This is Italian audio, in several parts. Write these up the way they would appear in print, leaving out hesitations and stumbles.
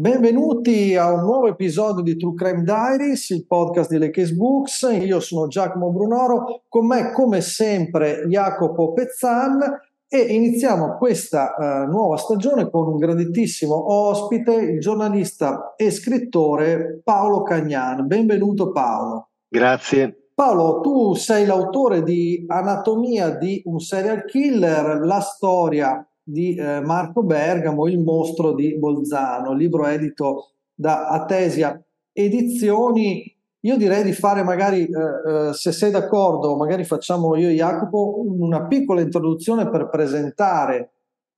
Benvenuti a un nuovo episodio di True Crime Diaries, il podcast di La Case Books. Io sono Giacomo Brunoro, con me come sempre Jacopo Pezzan, e iniziamo questa nuova stagione con un grandissimo ospite, il giornalista e scrittore Paolo Cagnan. Benvenuto Paolo. Grazie. Paolo, tu sei l'autore di Anatomia di un serial killer, la storia di Marco Bergamo, il mostro di Bolzano, libro edito da Athesia Edizioni. Io direi di fare magari, se sei d'accordo, magari facciamo io e Jacopo una piccola introduzione per presentare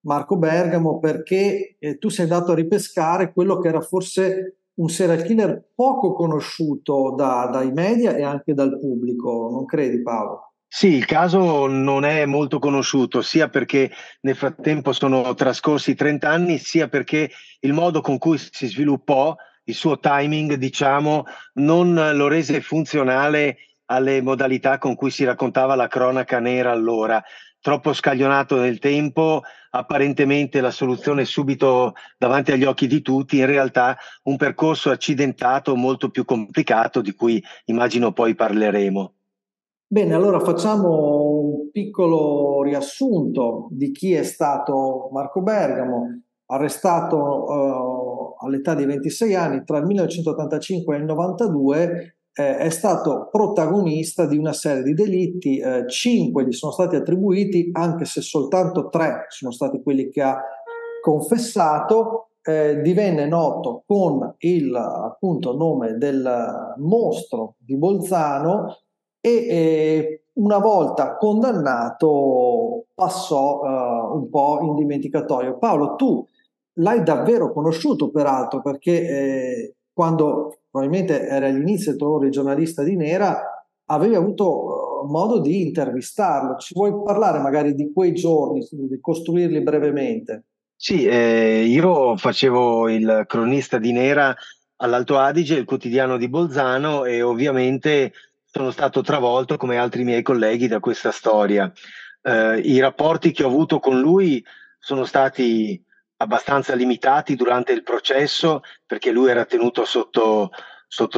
Marco Bergamo, perché tu sei andato a ripescare quello che era forse un serial killer poco conosciuto dai media e anche dal pubblico, non credi Paolo? Sì, il caso non è molto conosciuto, sia perché nel frattempo sono trascorsi 30 anni, sia perché il modo con cui si sviluppò, il suo timing, diciamo, non lo rese funzionale alle modalità con cui si raccontava la cronaca nera allora. Troppo scaglionato nel tempo, apparentemente la soluzione subito davanti agli occhi di tutti, in realtà un percorso accidentato molto più complicato, di cui immagino poi parleremo. Bene, allora facciamo un piccolo riassunto di chi è stato Marco Bergamo, arrestato all'età di 26 anni tra il 1985 e il 1992, è stato protagonista di una serie di delitti, 5 gli sono stati attribuiti, anche se soltanto 3 sono stati quelli che ha confessato. Divenne noto con il appunto nome del mostro di Bolzano e una volta condannato passò un po' in dimenticatoio. Paolo, tu l'hai davvero conosciuto peraltro, perché quando probabilmente era all'inizio del tuo lavoro di giornalista di Nera avevi avuto modo di intervistarlo. Ci vuoi parlare magari di quei giorni, di costruirli brevemente? Sì, io facevo il cronista di Nera all'Alto Adige, il quotidiano di Bolzano, e ovviamente sono stato travolto come altri miei colleghi da questa storia. I rapporti che ho avuto con lui sono stati abbastanza limitati durante il processo, perché lui era tenuto sotto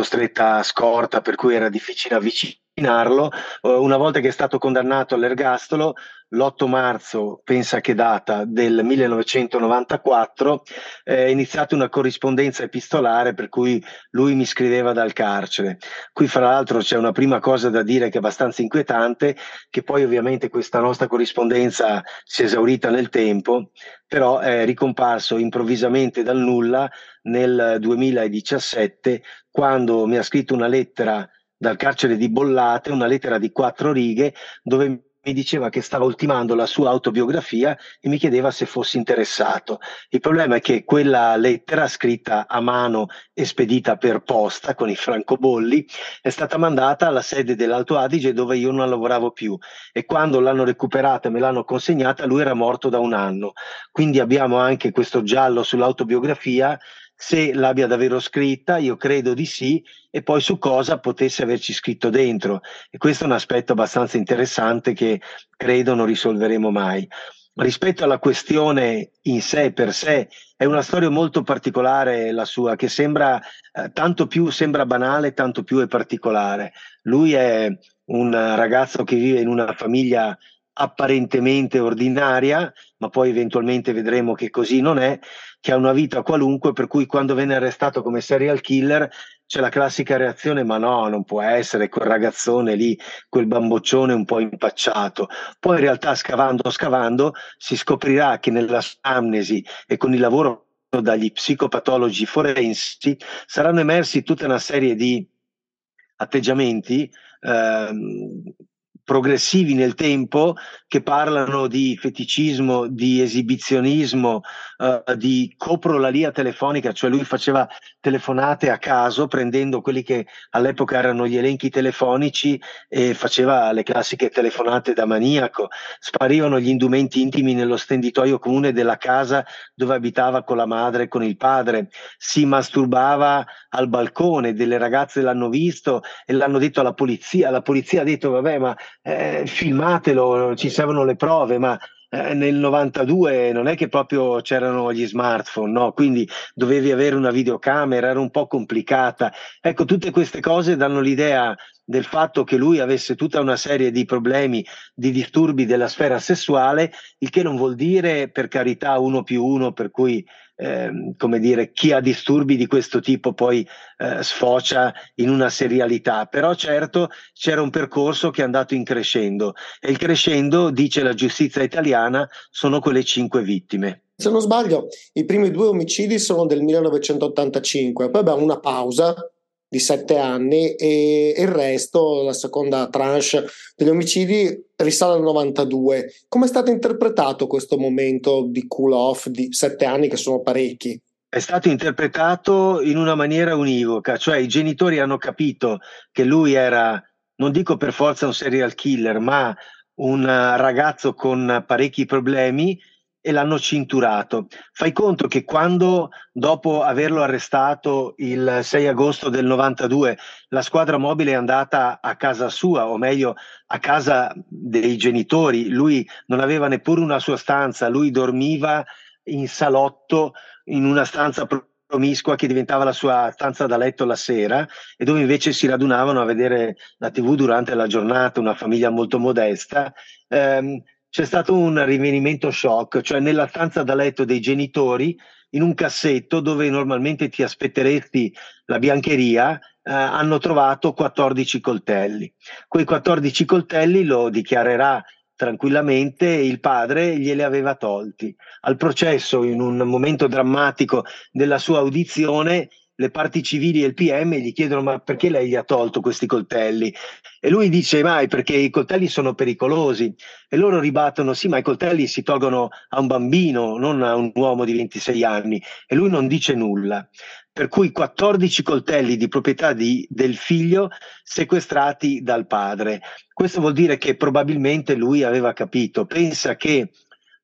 stretta scorta, per cui era difficile avvicinarlo. Una volta che è stato condannato all'ergastolo, l'8 marzo, pensa che data, del 1994, è iniziata una corrispondenza epistolare, per cui lui mi scriveva dal carcere. Qui fra l'altro c'è una prima cosa da dire che è abbastanza inquietante, che poi ovviamente questa nostra corrispondenza si è esaurita nel tempo, però è ricomparso improvvisamente dal nulla nel 2017, quando mi ha scritto una lettera dal carcere di Bollate, una lettera di 4 righe, dove mi diceva che stava ultimando la sua autobiografia e mi chiedeva se fossi interessato. Il problema è che quella lettera, scritta a mano e spedita per posta con i francobolli, è stata mandata alla sede dell'Alto Adige, dove io non lavoravo più, e quando l'hanno recuperata e me l'hanno consegnata lui era morto da un anno. Quindi abbiamo anche questo giallo sull'autobiografia, se l'abbia davvero scritta, io credo di sì, e poi su cosa potesse averci scritto dentro. E questo è un aspetto abbastanza interessante che credo non risolveremo mai. Rispetto alla questione in sé per sé, è una storia molto particolare la sua, che sembra, tanto più sembra banale, tanto più è particolare. Lui è un ragazzo che vive in una famiglia apparentemente ordinaria, ma poi eventualmente vedremo che così non è, che ha una vita qualunque, per cui quando venne arrestato come serial killer c'è la classica reazione: ma no, non può essere, quel ragazzone lì, quel bamboccione un po' impacciato. Poi in realtà scavando si scoprirà che nella sua amnesi e con il lavoro dagli psicopatologi forensi saranno emersi tutta una serie di atteggiamenti progressivi nel tempo, che parlano di feticismo, di esibizionismo, di coprolalia telefonica, cioè lui faceva telefonate a caso prendendo quelli che all'epoca erano gli elenchi telefonici e faceva le classiche telefonate da maniaco. Sparivano gli indumenti intimi nello stenditoio comune della casa dove abitava con la madre e con il padre, si masturbava al balcone, delle ragazze l'hanno visto e l'hanno detto alla polizia. La polizia ha detto: vabbè, ma filmatelo, ci servono le prove, ma nel 92 non è che proprio c'erano gli smartphone, no? Quindi dovevi avere una videocamera, era un po' complicata. Ecco, tutte queste cose danno l'idea del fatto che lui avesse tutta una serie di problemi, di disturbi della sfera sessuale, il che non vuol dire, per carità, 1+1, per cui come dire, chi ha disturbi di questo tipo poi sfocia in una serialità, però certo c'era un percorso che è andato in crescendo, e il crescendo, dice la giustizia italiana, sono quelle 5 vittime. Se non sbaglio i primi 2 omicidi sono del 1985, poi abbiamo una pausa di 7 anni e il resto, la seconda tranche degli omicidi, risale al 92. Come è stato interpretato questo momento di cool off di 7 anni, che sono parecchi? È stato interpretato in una maniera univoca, cioè i genitori hanno capito che lui era, non dico per forza un serial killer, ma un ragazzo con parecchi problemi, e l'hanno cinturato. Fai conto che quando, dopo averlo arrestato il 6 agosto del 92, la squadra mobile è andata a casa sua, o meglio a casa dei genitori, lui non aveva neppure una sua stanza, lui dormiva in salotto in una stanza promiscua che diventava la sua stanza da letto la sera, e dove invece si radunavano a vedere la TV durante la giornata, una famiglia molto modesta. C'è stato un rinvenimento shock, cioè nella stanza da letto dei genitori, in un cassetto dove normalmente ti aspetteresti la biancheria, hanno trovato 14 coltelli. Quei 14 coltelli, lo dichiarerà tranquillamente, il padre glieli aveva tolti. Al processo, in un momento drammatico della sua audizione, le parti civili e il PM gli chiedono: ma perché lei gli ha tolto questi coltelli? E lui dice: ma perché i coltelli sono pericolosi. E loro ribattono: sì, ma i coltelli si tolgono a un bambino, non a un uomo di 26 anni. E lui non dice nulla. Per cui 14 coltelli di proprietà del figlio sequestrati dal padre. Questo vuol dire che probabilmente lui aveva capito. Pensa che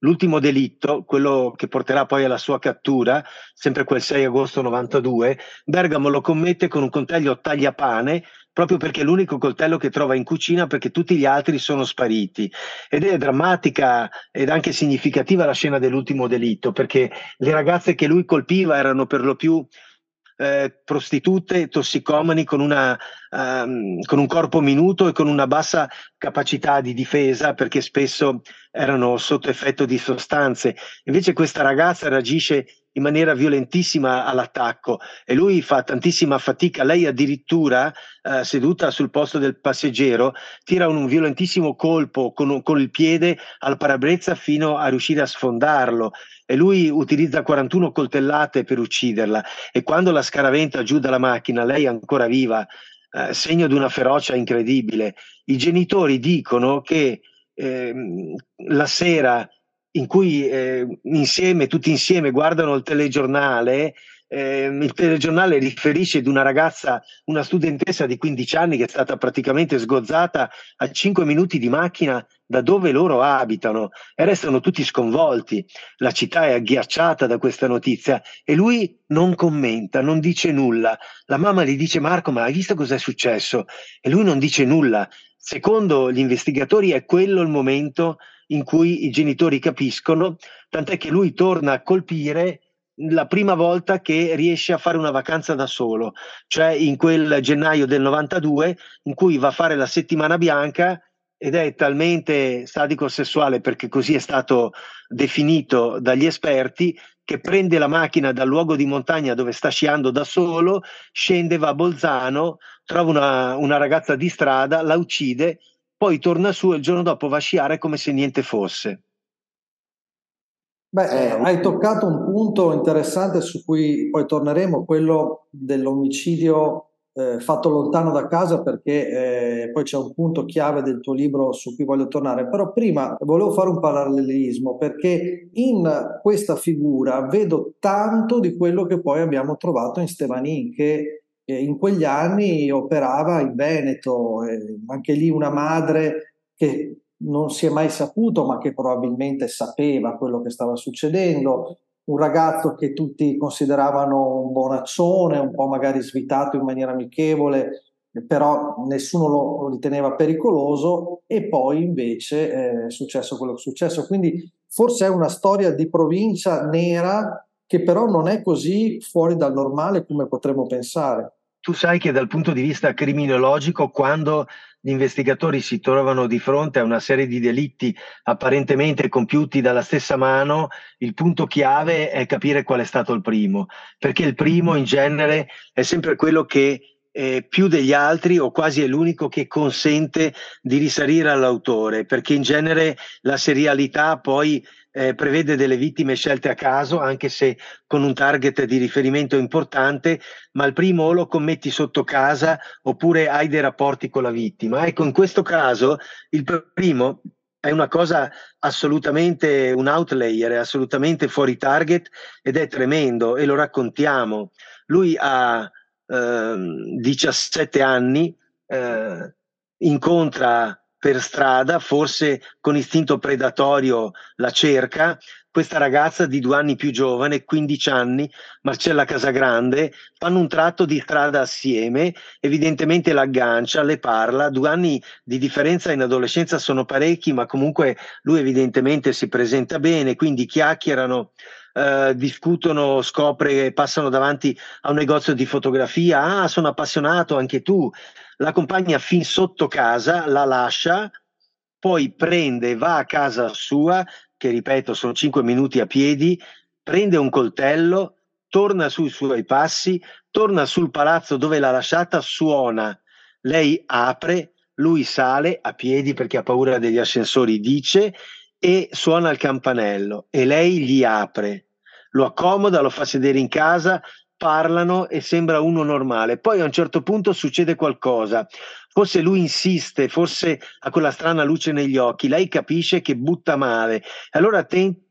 l'ultimo delitto, quello che porterà poi alla sua cattura, sempre quel 6 agosto 92, Bergamo lo commette con un coltello tagliapane, proprio perché è l'unico coltello che trova in cucina, perché tutti gli altri sono spariti. Ed è drammatica ed anche significativa la scena dell'ultimo delitto, perché le ragazze che lui colpiva erano per lo più prostitute, tossicomani con un corpo minuto e con una bassa capacità di difesa, perché spesso erano sotto effetto di sostanze. Invece questa ragazza reagisce in maniera violentissima all'attacco e lui fa tantissima fatica. Lei addirittura, seduta sul posto del passeggero, tira un violentissimo colpo con il piede al parabrezza fino a riuscire a sfondarlo, e lui utilizza 41 coltellate per ucciderla, e quando la scaraventa giù dalla macchina, lei è ancora viva, segno di una ferocia incredibile. I genitori dicono che la sera in cui tutti insieme guardano il telegiornale, il telegiornale riferisce di una ragazza, una studentessa di 15 anni che è stata praticamente sgozzata a 5 minuti di macchina da dove loro abitano, e restano tutti sconvolti. La città è agghiacciata da questa notizia e lui non commenta, non dice nulla. La mamma gli dice: Marco, ma hai visto cos'è successo? E lui non dice nulla. Secondo gli investigatori è quello il momento in cui i genitori capiscono, tant'è che lui torna a colpire la prima volta che riesce a fare una vacanza da solo, cioè in quel gennaio del 92 in cui va a fare la settimana bianca, ed è talmente sadico sessuale, perché così è stato definito dagli esperti, che prende la macchina dal luogo di montagna dove sta sciando da solo, scende, va a Bolzano, trova una ragazza di strada, la uccide, poi torna su e il giorno dopo va a sciare come se niente fosse. Beh, hai toccato un punto interessante su cui poi torneremo, quello dell'omicidio fatto lontano da casa, perché poi c'è un punto chiave del tuo libro su cui voglio tornare. Però prima volevo fare un parallelismo, perché in questa figura vedo tanto di quello che poi abbiamo trovato in Stevanin, che in quegli anni operava in Veneto, anche lì una madre che non si è mai saputo, ma che probabilmente sapeva quello che stava succedendo, un ragazzo che tutti consideravano un bonaccione, un po' magari svitato in maniera amichevole, però nessuno lo riteneva pericoloso, e poi invece è successo quello che è successo. Quindi forse è una storia di provincia nera che però non è così fuori dal normale come potremmo pensare. Tu sai che dal punto di vista criminologico, quando gli investigatori si trovano di fronte a una serie di delitti apparentemente compiuti dalla stessa mano, il punto chiave è capire qual è stato il primo, perché il primo in genere è sempre quello che più degli altri, o quasi è l'unico che consente di risalire all'autore, perché in genere la serialità poi prevede delle vittime scelte a caso, anche se con un target di riferimento importante, ma il primo o lo commetti sotto casa oppure hai dei rapporti con la vittima. Ecco, in questo caso il primo è una cosa assolutamente un outlier, assolutamente fuori target, ed è tremendo, e lo raccontiamo. Lui ha 17 anni, incontra per strada, forse con istinto predatorio la cerca, questa ragazza di 2 anni più giovane, 15 anni, Marcella Casagrande. Fanno un tratto di strada assieme, evidentemente l'aggancia, le parla. 2 anni di differenza in adolescenza sono parecchi, ma comunque lui evidentemente si presenta bene, quindi chiacchierano, discutono, scopre, passano davanti a un negozio di fotografia. Ah, sono appassionato anche tu. L'accompagna fin sotto casa, la lascia, poi prende, va a casa sua, che ripeto sono 5 minuti a piedi, prende un coltello, torna sui suoi passi, torna sul palazzo dove l'ha lasciata, suona, lei apre, lui sale a piedi perché ha paura degli ascensori, dice, e suona il campanello e lei gli apre. Lo accomoda, lo fa sedere in casa, parlano e sembra uno normale. Poi a un certo punto succede qualcosa, forse lui insiste, forse ha quella strana luce negli occhi, lei capisce che butta male, allora tenta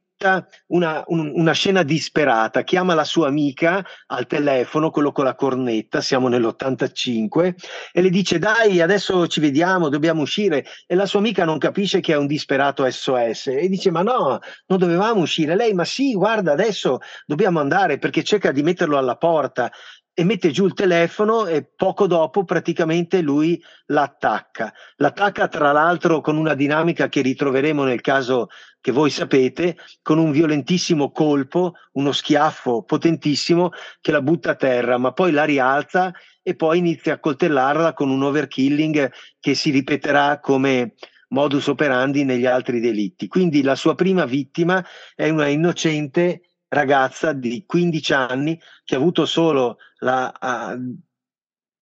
una scena disperata, chiama la sua amica al telefono, quello con la cornetta, siamo nell'85, e le dice dai adesso ci vediamo, dobbiamo uscire, e la sua amica non capisce che è un disperato SOS e dice ma no, non dovevamo uscire. Lei ma sì, guarda adesso dobbiamo andare, perché cerca di metterlo alla porta e mette giù il telefono, e poco dopo praticamente lui l'attacca. L'attacca tra l'altro con una dinamica che ritroveremo nel caso che voi sapete, con un violentissimo colpo, uno schiaffo potentissimo che la butta a terra, ma poi la rialza e poi inizia a coltellarla con un overkilling che si ripeterà come modus operandi negli altri delitti. Quindi la sua prima vittima è una innocente ragazza di 15 anni che ha avuto solo la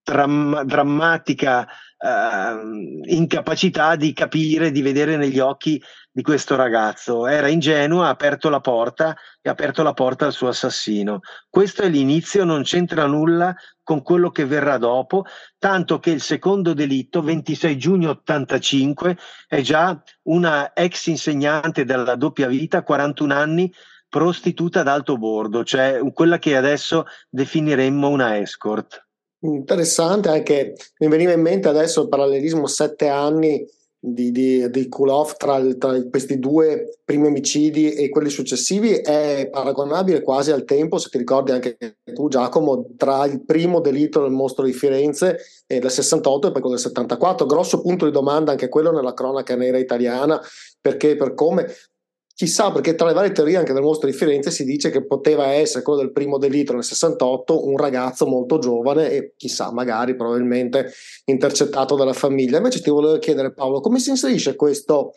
drammatica incapacità di capire, di vedere negli occhi di questo ragazzo. Era ingenuo, ha aperto la porta e ha aperto la porta al suo assassino. Questo è l'inizio, non c'entra nulla con quello che verrà dopo, tanto che il secondo delitto, 26 giugno 85, è già una ex insegnante della doppia vita, 41 anni, prostituta ad alto bordo, cioè quella che adesso definiremmo una escort. Interessante, anche mi veniva in mente adesso il parallelismo, 7 anni di cool-off tra questi due primi omicidi e quelli successivi è paragonabile quasi al tempo, se ti ricordi anche tu Giacomo, tra il primo delitto del Mostro di Firenze e del 68 e poi quello del 74, grosso punto di domanda anche quello nella cronaca nera italiana, perché per come... Chissà, perché tra le varie teorie anche del Mostro di Firenze si dice che poteva essere quello del primo delitto nel 68, un ragazzo molto giovane e chissà, magari probabilmente intercettato dalla famiglia. Invece ti volevo chiedere Paolo, come si inserisce questa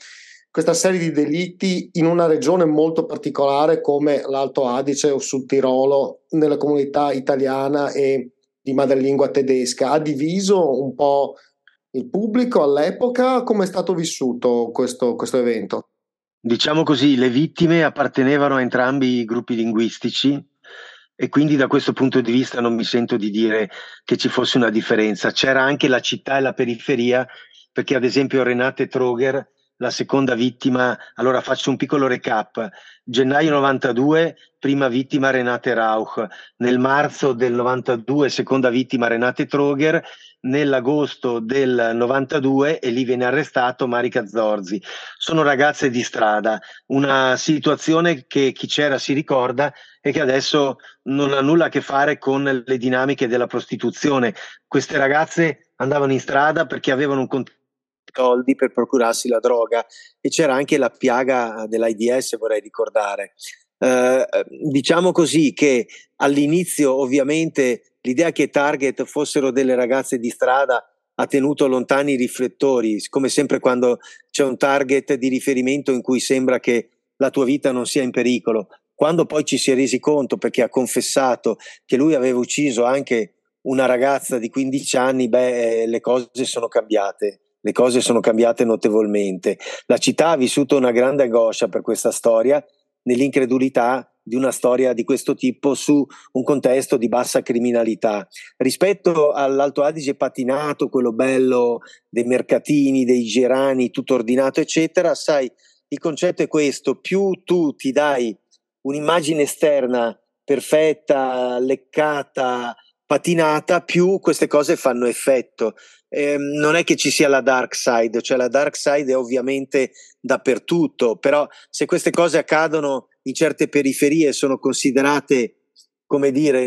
serie di delitti in una regione molto particolare come l'Alto Adige o sul Tirolo, nella comunità italiana e di madrelingua tedesca? Ha diviso un po' il pubblico all'epoca? Come è stato vissuto questo evento? Diciamo così, le vittime appartenevano a entrambi i gruppi linguistici e quindi da questo punto di vista non mi sento di dire che ci fosse una differenza. C'era anche la città e la periferia, perché ad esempio Renate Troger, la seconda vittima, allora faccio un piccolo recap, gennaio 92 prima vittima Renate Rauch, nel marzo del 92 seconda vittima Renate Troger, nell'agosto del 92 e lì viene arrestato Marika Zorzi. Sono ragazze di strada, una situazione che chi c'era si ricorda e che adesso non ha nulla a che fare con le dinamiche della prostituzione. Queste ragazze andavano in strada perché avevano un soldi per procurarsi la droga, e c'era anche la piaga dell'AIDS, vorrei ricordare. Diciamo così che all'inizio ovviamente l'idea che target fossero delle ragazze di strada ha tenuto lontani i riflettori, come sempre quando c'è un target di riferimento in cui sembra che la tua vita non sia in pericolo. Quando poi ci si è resi conto, perché ha confessato che lui aveva ucciso anche una ragazza di 15 anni, beh, le cose sono cambiate. Le cose sono cambiate notevolmente. La città ha vissuto una grande angoscia per questa storia, nell'incredulità di una storia di questo tipo su un contesto di bassa criminalità. Rispetto all'Alto Adige patinato, quello bello dei mercatini, dei gerani, tutto ordinato eccetera, sai, il concetto è questo: più tu ti dai un'immagine esterna perfetta, leccata, patinata, più queste cose fanno effetto. Non è che ci sia la dark side, cioè la dark side è ovviamente dappertutto, però se queste cose accadono in certe periferie sono considerate, come dire,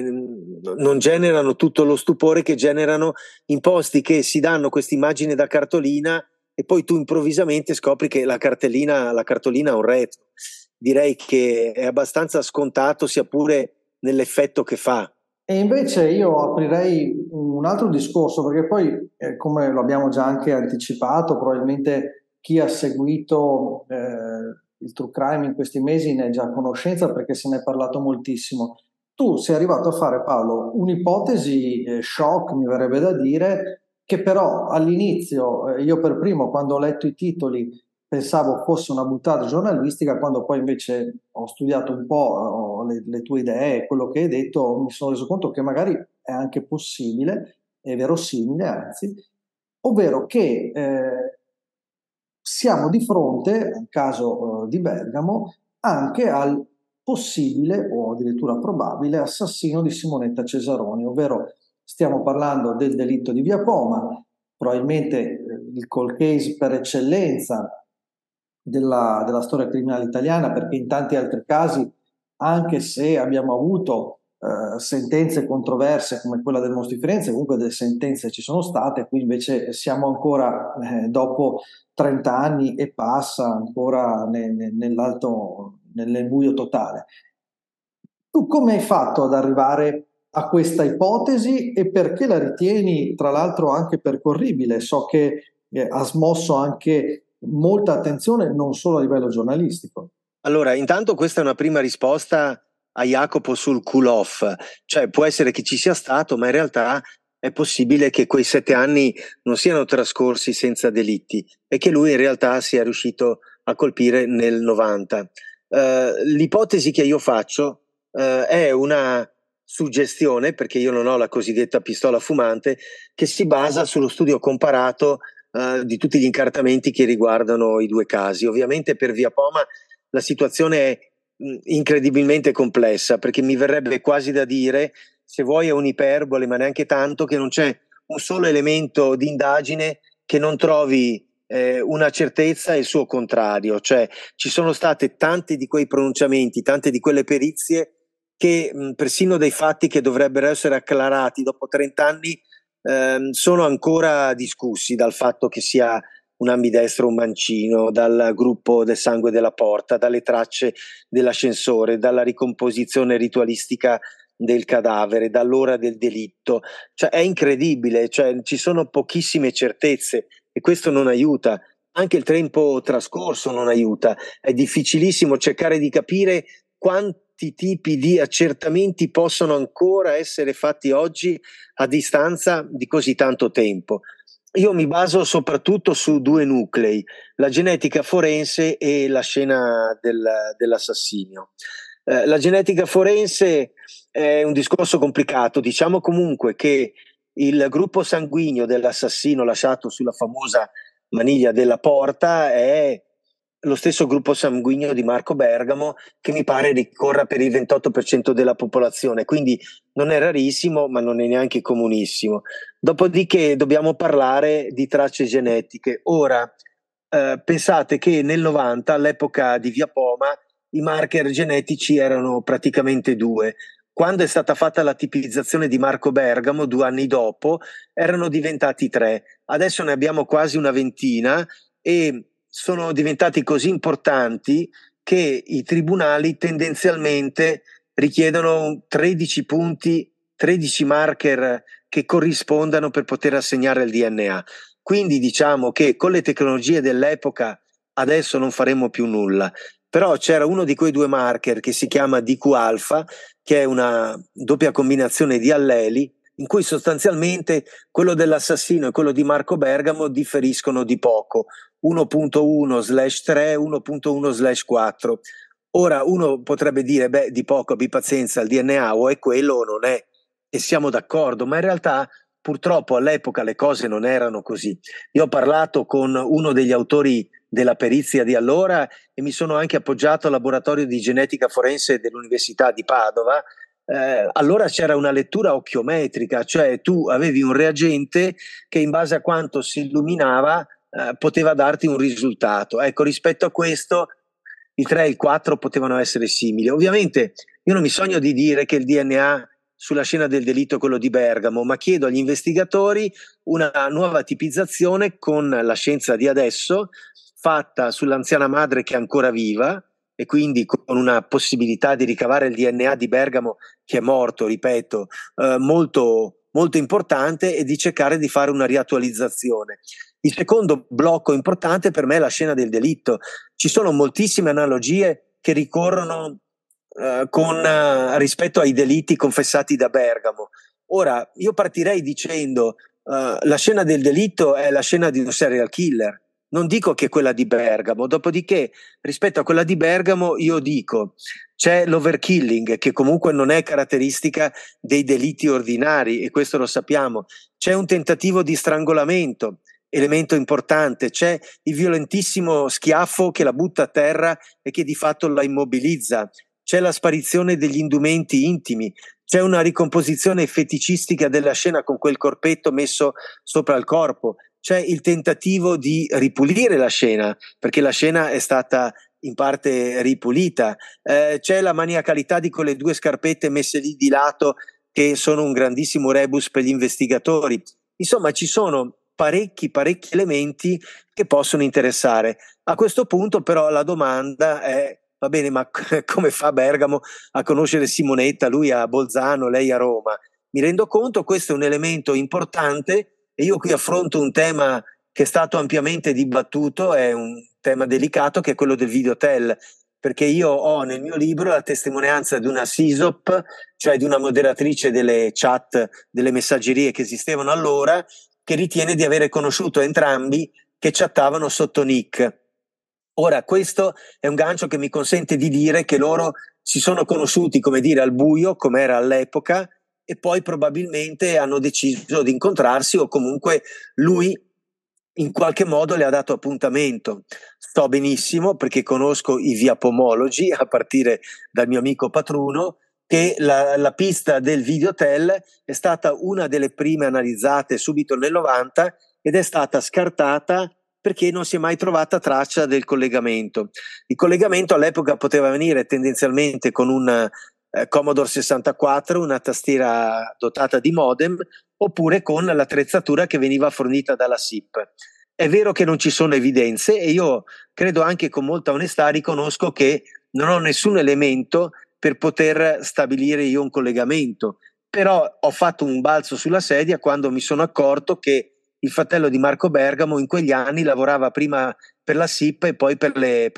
non generano tutto lo stupore che generano in posti che si danno questa immagine da cartolina, e poi tu improvvisamente scopri che la cartolina ha un retro. Direi che è abbastanza scontato, sia pure nell'effetto che fa. E invece io aprirei un altro discorso, perché poi, come lo abbiamo già anche anticipato, probabilmente chi ha seguito il true crime in questi mesi ne è già a conoscenza perché se ne è parlato moltissimo. Tu sei arrivato a fare, Paolo, un'ipotesi shock, mi verrebbe da dire, che però all'inizio, io per primo, quando ho letto i titoli, pensavo fosse una buttata giornalistica, quando poi invece ho studiato un po' le tue idee, quello che hai detto, mi sono reso conto che magari è anche possibile, è verosimile anzi, ovvero che siamo di fronte, nel caso di Bergamo, anche al possibile o addirittura probabile assassino di Simonetta Cesaroni, ovvero stiamo parlando del delitto di Via Poma, probabilmente il cold case per eccellenza della storia criminale italiana, perché in tanti altri casi, anche se abbiamo avuto sentenze controverse come quella del Mostro di Firenze, comunque delle sentenze ci sono state, qui invece siamo ancora dopo 30 anni e passa ancora nell'embuio totale. Tu come hai fatto ad arrivare a questa ipotesi e perché la ritieni tra l'altro anche percorribile? So che ha smosso anche molta attenzione non solo a livello giornalistico. Allora, intanto questa è una prima risposta a Jacopo sul cool off, cioè può essere che ci sia stato, ma in realtà è possibile che quei 7 anni non siano trascorsi senza delitti e che lui in realtà sia riuscito a colpire nel 90. L'ipotesi che io faccio è una suggestione, perché io non ho la cosiddetta pistola fumante, che si basa sullo studio comparato di tutti gli incartamenti che riguardano i due casi. Ovviamente per Via Poma la situazione è incredibilmente complessa, perché mi verrebbe quasi da dire, se vuoi è un'iperbole ma neanche tanto, che non c'è un solo elemento di indagine che non trovi una certezza e il suo contrario, cioè ci sono state tanti di quei pronunciamenti, tante di quelle perizie che persino dei fatti che dovrebbero essere acclarati dopo 30 anni sono ancora discussi, dal fatto che sia un ambidestro, un mancino, dal gruppo del sangue della porta, dalle tracce dell'ascensore, dalla ricomposizione ritualistica del cadavere, dall'ora del delitto. Cioè, è incredibile, cioè, ci sono pochissime certezze e questo non aiuta. Anche il tempo trascorso non aiuta, è difficilissimo cercare di capire quanti tipi di accertamenti possono ancora essere fatti oggi a distanza di così tanto tempo. Io mi baso soprattutto su due nuclei, la genetica forense e la scena dell'assassinio. La genetica forense è un discorso complicato, diciamo comunque che il gruppo sanguigno dell'assassino lasciato sulla famosa maniglia della porta è lo stesso gruppo sanguigno di Marco Bergamo, che mi pare ricorra per il 28% della popolazione, quindi non è rarissimo ma non è neanche comunissimo. Dopodiché dobbiamo parlare di tracce genetiche. Ora pensate che nel 90, all'epoca di Via Poma, i marker genetici erano praticamente 2, Quando è stata fatta la tipizzazione di Marco Bergamo 2 anni dopo, erano diventati 3. Adesso ne abbiamo quasi una ventina e sono diventati così importanti che i tribunali tendenzialmente richiedono 13 punti, 13 marker che corrispondano per poter assegnare il DNA. Quindi diciamo che con le tecnologie dell'epoca adesso non faremo più nulla, però c'era uno di quei 2 marker che si chiama DQ-alfa, che è una doppia combinazione di alleli, in cui sostanzialmente quello dell'assassino e quello di Marco Bergamo differiscono di poco, 1.1/3, 1.1/4. Ora uno potrebbe dire, beh, di poco, abbi pazienza, il DNA o è quello o non è, e siamo d'accordo, ma in realtà purtroppo all'epoca le cose non erano così. Io ho parlato con uno degli autori della perizia di allora e mi sono anche appoggiato al laboratorio di genetica forense dell'Università di Padova. Allora c'era una lettura occhiometrica, cioè tu avevi un reagente che in base a quanto si illuminava poteva darti un risultato. Ecco, rispetto a questo i 3 e il 4 potevano essere simili. Ovviamente io non mi sogno di dire che il DNA sulla scena del delitto è quello di Bergamo, ma chiedo agli investigatori una nuova tipizzazione con la scienza di adesso, fatta sull'anziana madre che è ancora viva e quindi con una possibilità di ricavare il DNA di Bergamo, che è morto, ripeto, molto, molto importante, e di cercare di fare una riattualizzazione. Il secondo blocco importante per me è la scena del delitto. Ci sono moltissime analogie che ricorrono rispetto ai delitti confessati da Bergamo. Ora, io partirei dicendo la scena del delitto è la scena di un serial killer, non dico che è quella di Bergamo, dopodiché rispetto a quella di Bergamo io dico c'è l'overkilling, che comunque non è caratteristica dei delitti ordinari e questo lo sappiamo, c'è un tentativo di strangolamento, elemento importante, c'è il violentissimo schiaffo che la butta a terra e che di fatto la immobilizza, c'è la sparizione degli indumenti intimi, c'è una ricomposizione feticistica della scena con quel corpetto messo sopra il corpo, c'è il tentativo di ripulire la scena, perché la scena è stata in parte ripulita, c'è la maniacalità di quelle 2 scarpette messe lì di lato che sono un grandissimo rebus per gli investigatori. Insomma, ci sono parecchi elementi che possono interessare. A questo punto però la domanda è: va bene, ma come fa Bergamo a conoscere Simonetta, lui a Bolzano, lei a Roma? Mi rendo conto, questo è un elemento importante e io qui affronto un tema che è stato ampiamente dibattuto, è un tema delicato, che è quello del videotel, perché io ho nel mio libro la testimonianza di una SISOP, cioè di una moderatrice delle chat, delle messaggerie che esistevano allora, che ritiene di avere conosciuto entrambi che chattavano sotto nick. Ora, questo è un gancio che mi consente di dire che loro si sono conosciuti, come dire, al buio, come era all'epoca, e poi probabilmente hanno deciso di incontrarsi, o comunque lui in qualche modo le ha dato appuntamento. Sto benissimo perché conosco i via pomologi, a partire dal mio amico Patruno, che la pista del videotel è stata una delle prime analizzate subito nel 90 ed è stata scartata perché non si è mai trovata traccia del collegamento. Il collegamento all'epoca poteva venire tendenzialmente con un Commodore 64, una tastiera dotata di modem, oppure con l'attrezzatura che veniva fornita dalla SIP. È vero che non ci sono evidenze e io credo anche con molta onestà riconosco che non ho nessun elemento per poter stabilire io un collegamento, però ho fatto un balzo sulla sedia quando mi sono accorto che il fratello di Marco Bergamo in quegli anni lavorava prima per la SIP e poi per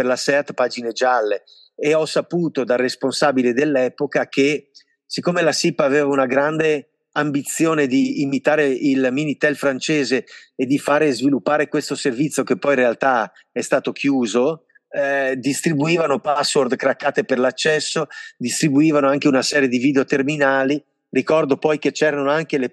la SEAT Pagine Gialle, e ho saputo dal responsabile dell'epoca che, siccome la SIP aveva una grande ambizione di imitare il Minitel francese e di fare sviluppare questo servizio che poi in realtà è stato chiuso, distribuivano password craccate per l'accesso, distribuivano anche una serie di videoterminali. Ricordo poi che c'erano anche i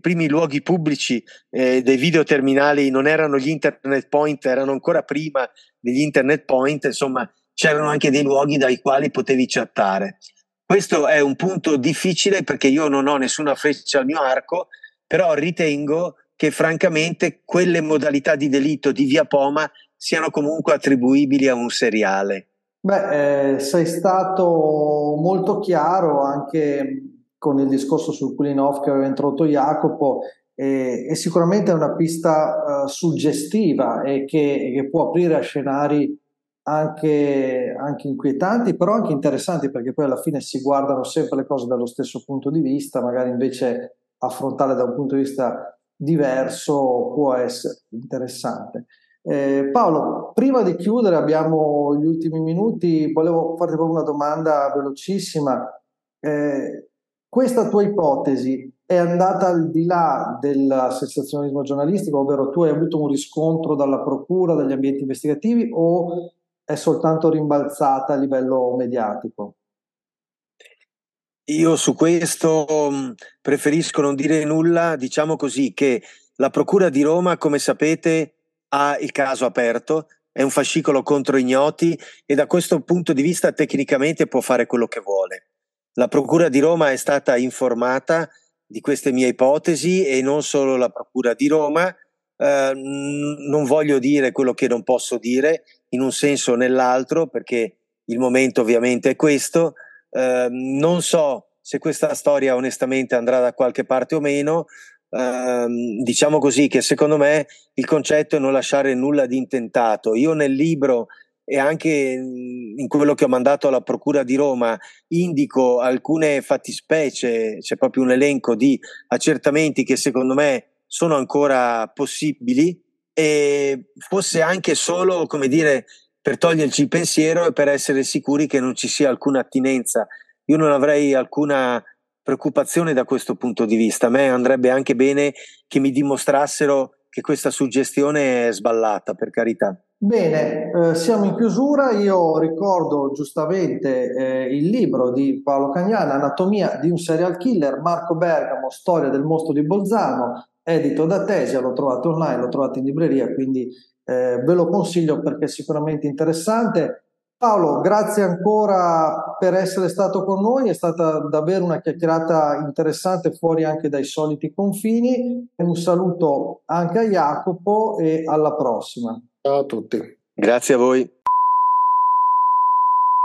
primi luoghi pubblici dei videoterminali, non erano gli internet point, erano ancora prima degli internet point, insomma c'erano anche dei luoghi dai quali potevi chattare. Questo è un punto difficile perché io non ho nessuna freccia al mio arco, però ritengo che francamente quelle modalità di delitto di Via Poma siano comunque attribuibili a un seriale. Beh, sei stato molto chiaro anche con il discorso sul cooling off che aveva introdotto Jacopo, e sicuramente è una pista suggestiva e che può aprire a scenari anche inquietanti, però anche interessanti, perché poi alla fine si guardano sempre le cose dallo stesso punto di vista, magari invece affrontarle da un punto di vista diverso può essere interessante. Paolo, prima di chiudere, abbiamo gli ultimi minuti, volevo farti proprio una domanda velocissima. Questa tua ipotesi è andata al di là del sensazionalismo giornalistico, ovvero tu hai avuto un riscontro dalla procura, dagli ambienti investigativi, o è soltanto rimbalzata a livello mediatico? Io su questo preferisco non dire nulla, diciamo così che la procura di Roma, come sapete, ha il caso aperto, è un fascicolo contro ignoti e da questo punto di vista tecnicamente può fare quello che vuole. La procura di Roma è stata informata di queste mie ipotesi e non solo la procura di Roma, non voglio dire quello che non posso dire in un senso o nell'altro perché il momento ovviamente è questo, non so se questa storia onestamente andrà da qualche parte o meno, diciamo così che secondo me il concetto è non lasciare nulla di intentato. Io nel libro e anche in quello che ho mandato alla Procura di Roma indico alcune fattispecie, c'è proprio un elenco di accertamenti che secondo me sono ancora possibili e fosse anche solo, come dire, per toglierci il pensiero e per essere sicuri che non ci sia alcuna attinenza. Io non avrei alcuna preoccupazione da questo punto di vista, a me andrebbe anche bene che mi dimostrassero che questa suggestione è sballata, per carità. Bene, siamo in chiusura, io ricordo giustamente il libro di Paolo Cagnan, Anatomia di un serial killer, Marco Bergamo, storia del mostro di Bolzano, edito da Athesia, lo trovate online, lo trovate in libreria, quindi ve lo consiglio perché è sicuramente interessante. Paolo, grazie ancora per essere stato con noi, è stata davvero una chiacchierata interessante fuori anche dai soliti confini, un saluto anche a Jacopo e alla prossima. Ciao a tutti. Grazie a voi.